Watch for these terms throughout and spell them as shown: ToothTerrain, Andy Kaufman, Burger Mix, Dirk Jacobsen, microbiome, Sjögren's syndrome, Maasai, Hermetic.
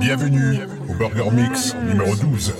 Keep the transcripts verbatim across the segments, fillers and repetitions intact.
Bienvenue au Burger Mix numéro douze.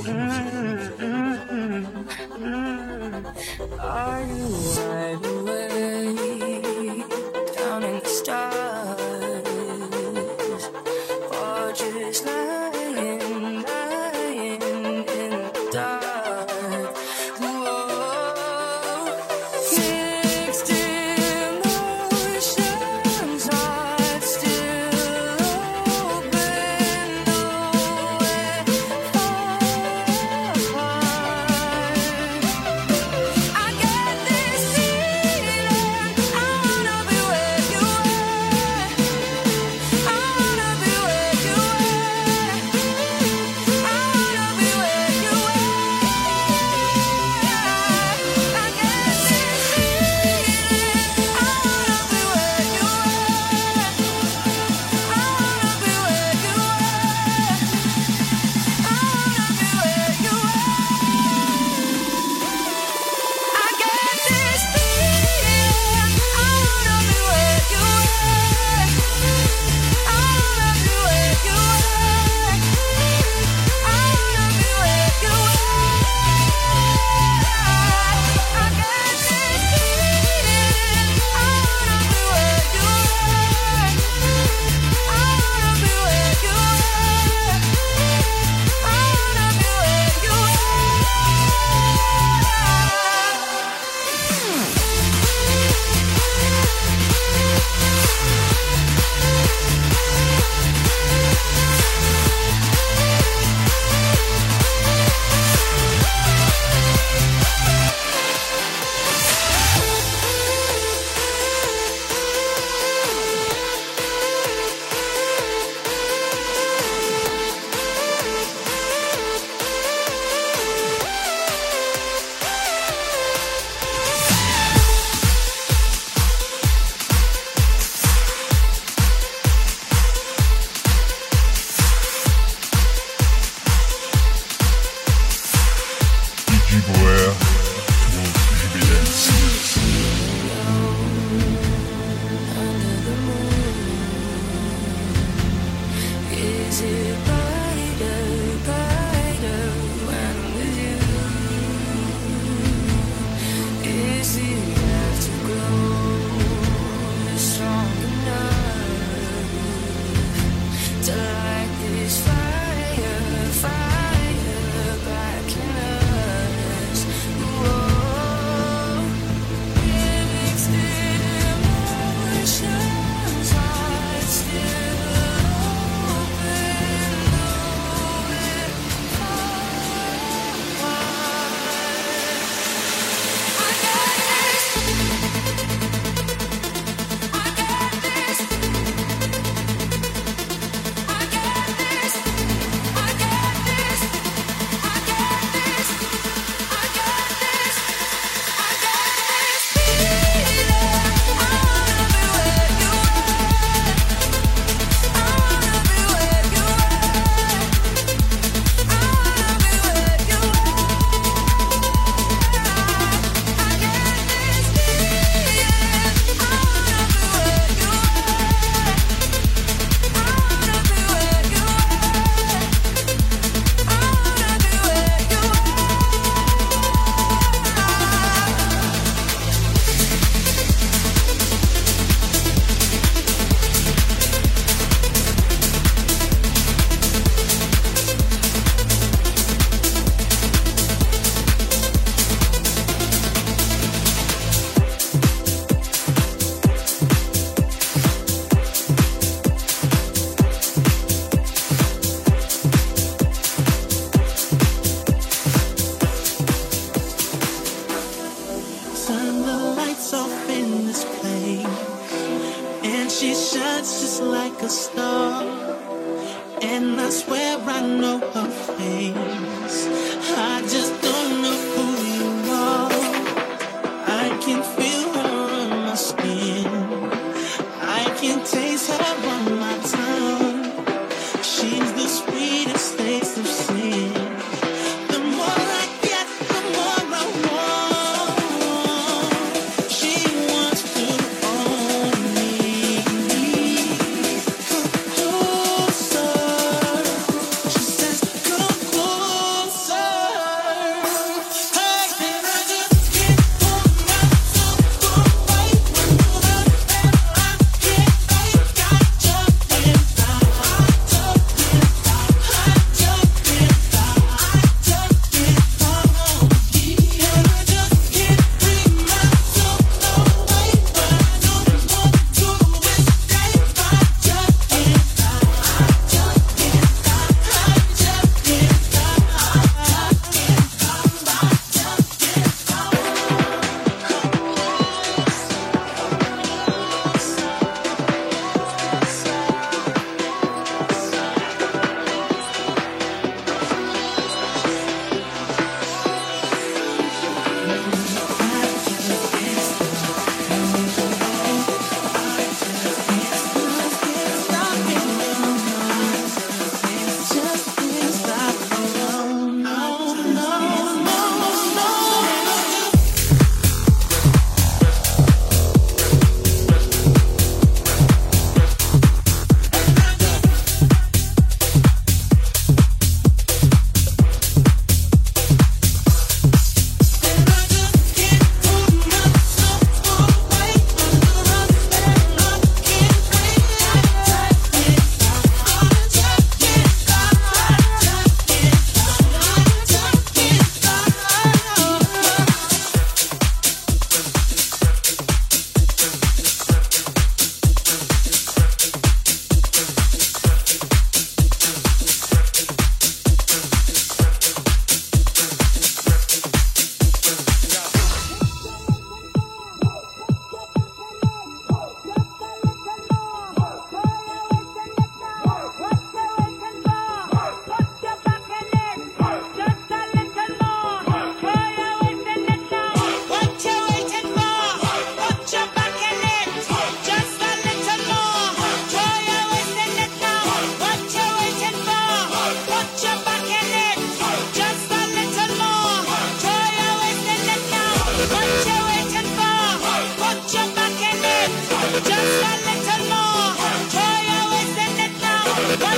Bye.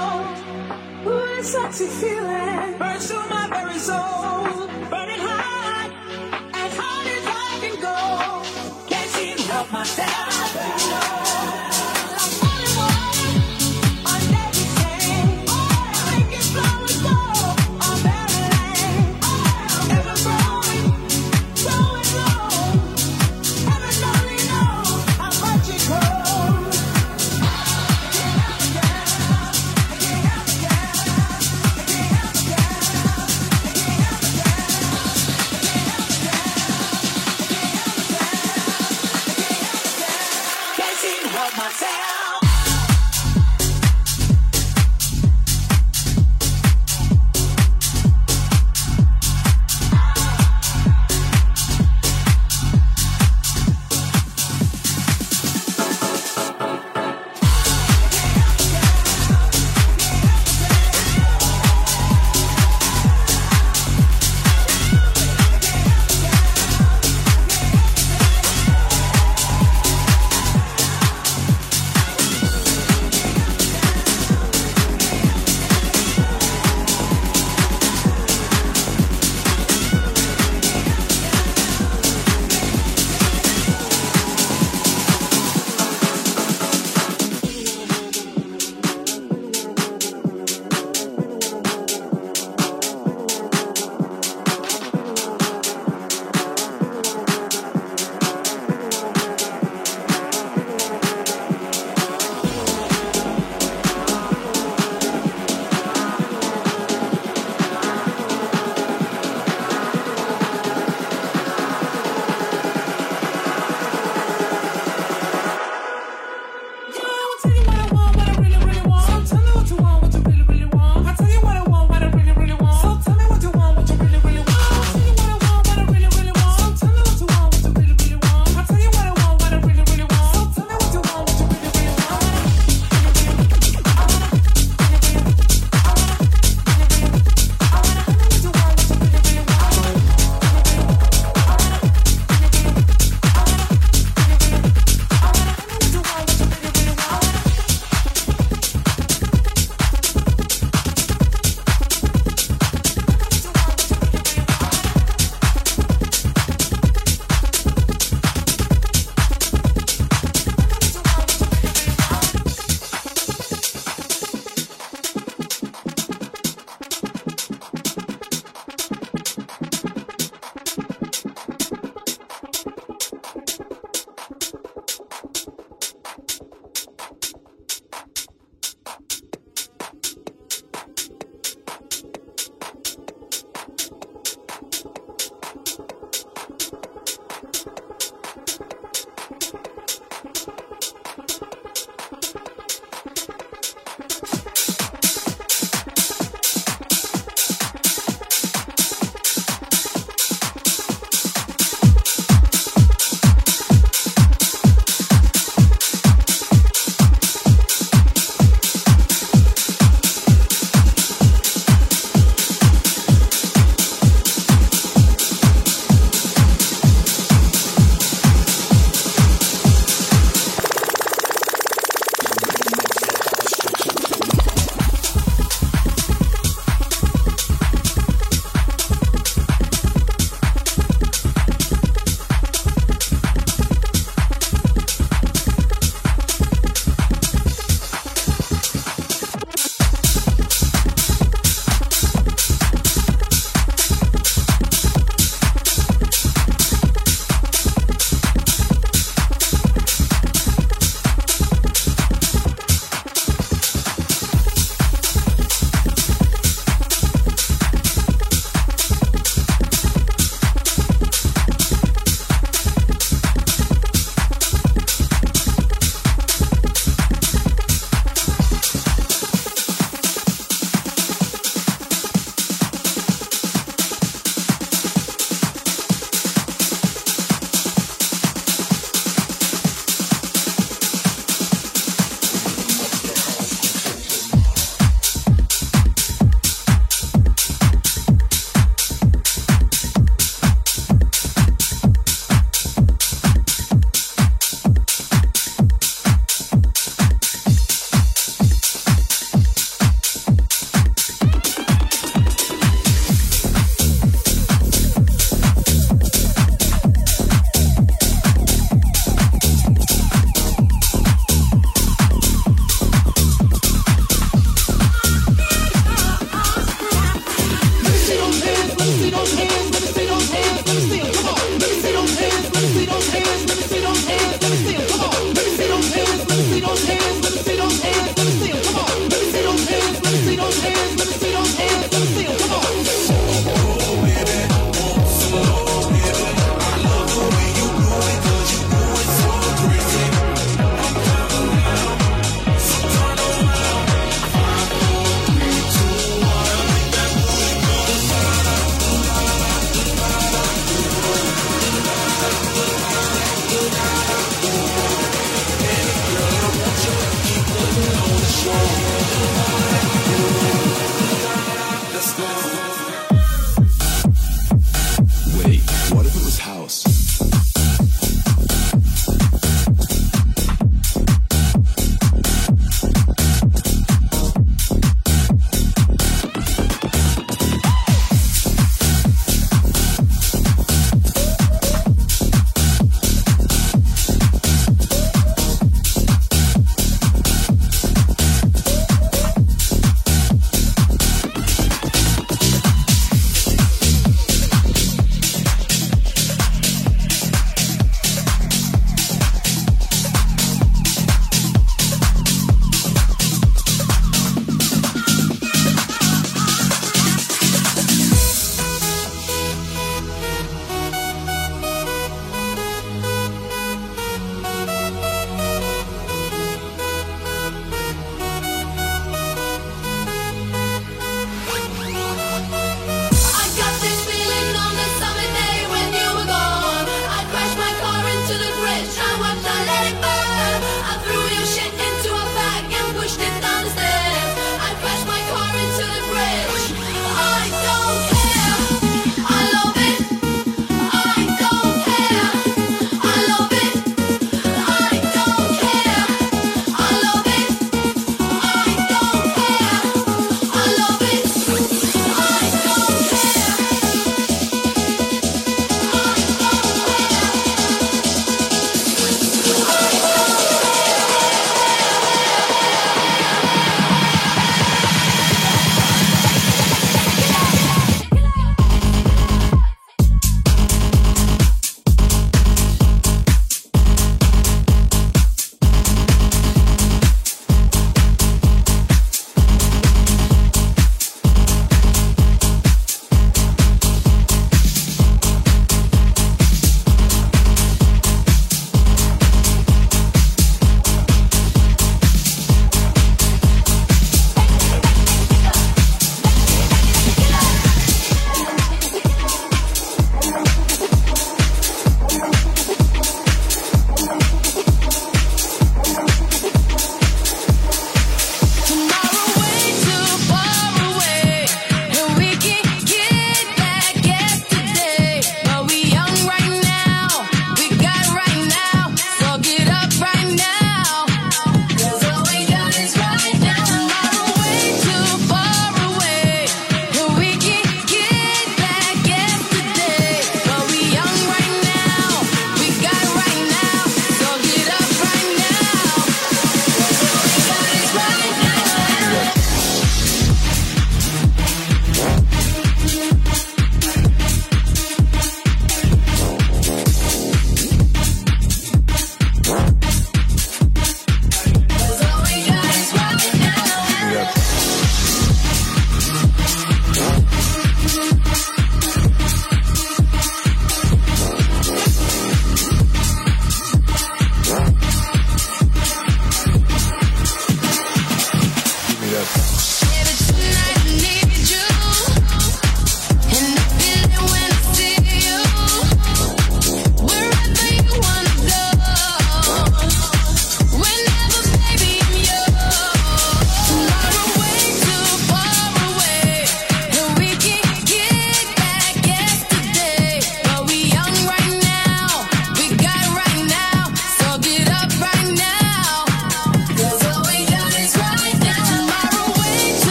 oh, ooh, it's such a feeling, burns through my very soul, burning hot, as hot as I can go, can't seem to help myself, no.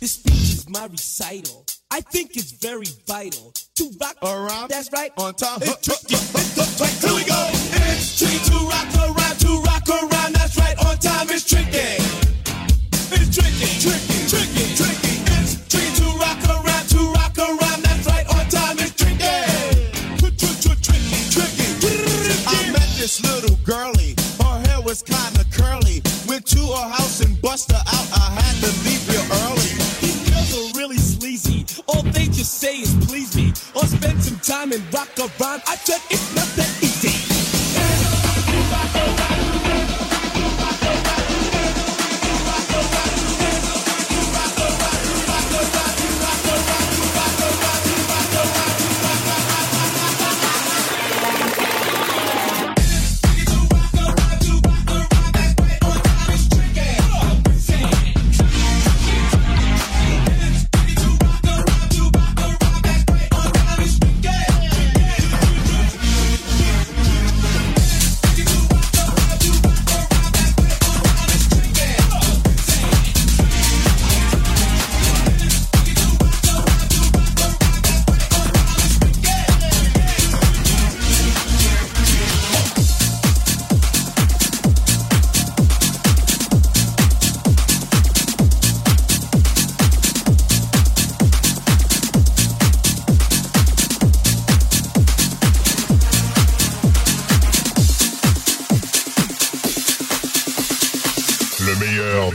This speech is my recital. I think it's very vital to rock around. That's right. On top. It's tricky. It's the right. Here we go. It's tricky to rock around. To rock around. That's right. On time. It's tricky. It's tricky. Tricky. Tricky. Tricky. It's tricky to rock around. To rock around. That's right. On time. It's tricky. Tricky. Tricky. I met this little girlie. Her hair was kind of curly. Went to her house and bust her out. I had to leave real early. All they just say is please me, or spend some time and rock around. I said it's not that easy.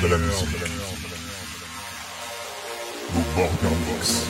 De la musique au Burger Mix.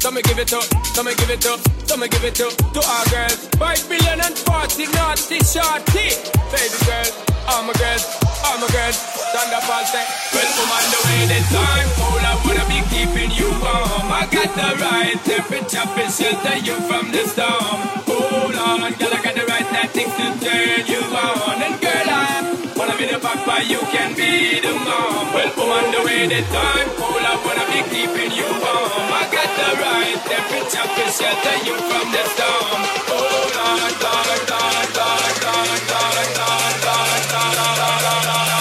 so me give it up, so me give it up, so me give it up to our girls. Five million and forty naughty shorty, baby girls, all my girls, all my girls, stand up and say, well, I'm on the way this time, all I wanna be keeping you warm. I got the right temperature to shelter you from the storm. Hold on, girl, I got the right tactics to turn you on, and girl, I wanna be the papa, you can be the mom. Well, I'm on the way this time, all I wanna be keeping you warm. I got the right temperature to shelter you from the storm. Hold on, darling, darling, darling, darling, darling, darling, darling, darling, darling, darling.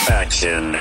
Satisfaction.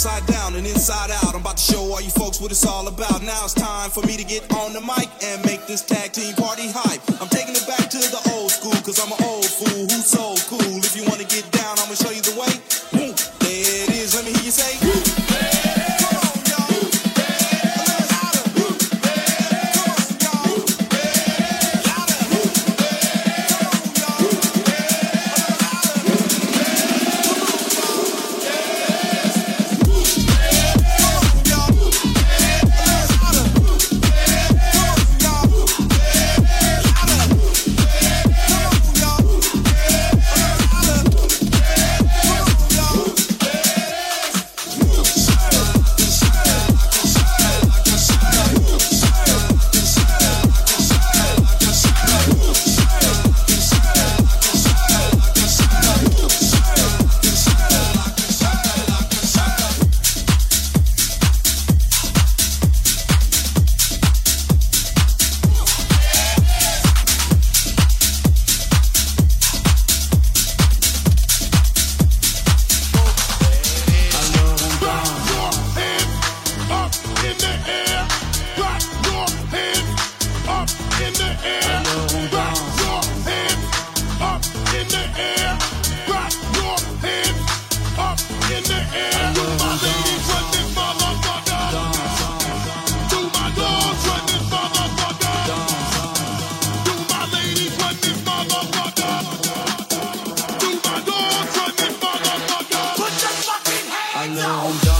upside down and inside out. I'm about to show all you folks what it's all about. Now it's time for me to get on the mic and make this tag team party hype. I'm taking it back to the old school, cause I'm an old fool who's so cool. If you wanna get down, I'ma show you the way. Boom. There it is, let me hear you say woo. Alone, gone.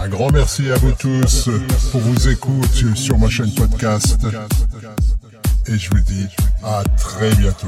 Un grand merci à vous tous pour vos écoutes sur ma chaîne podcast et je vous dis à très bientôt.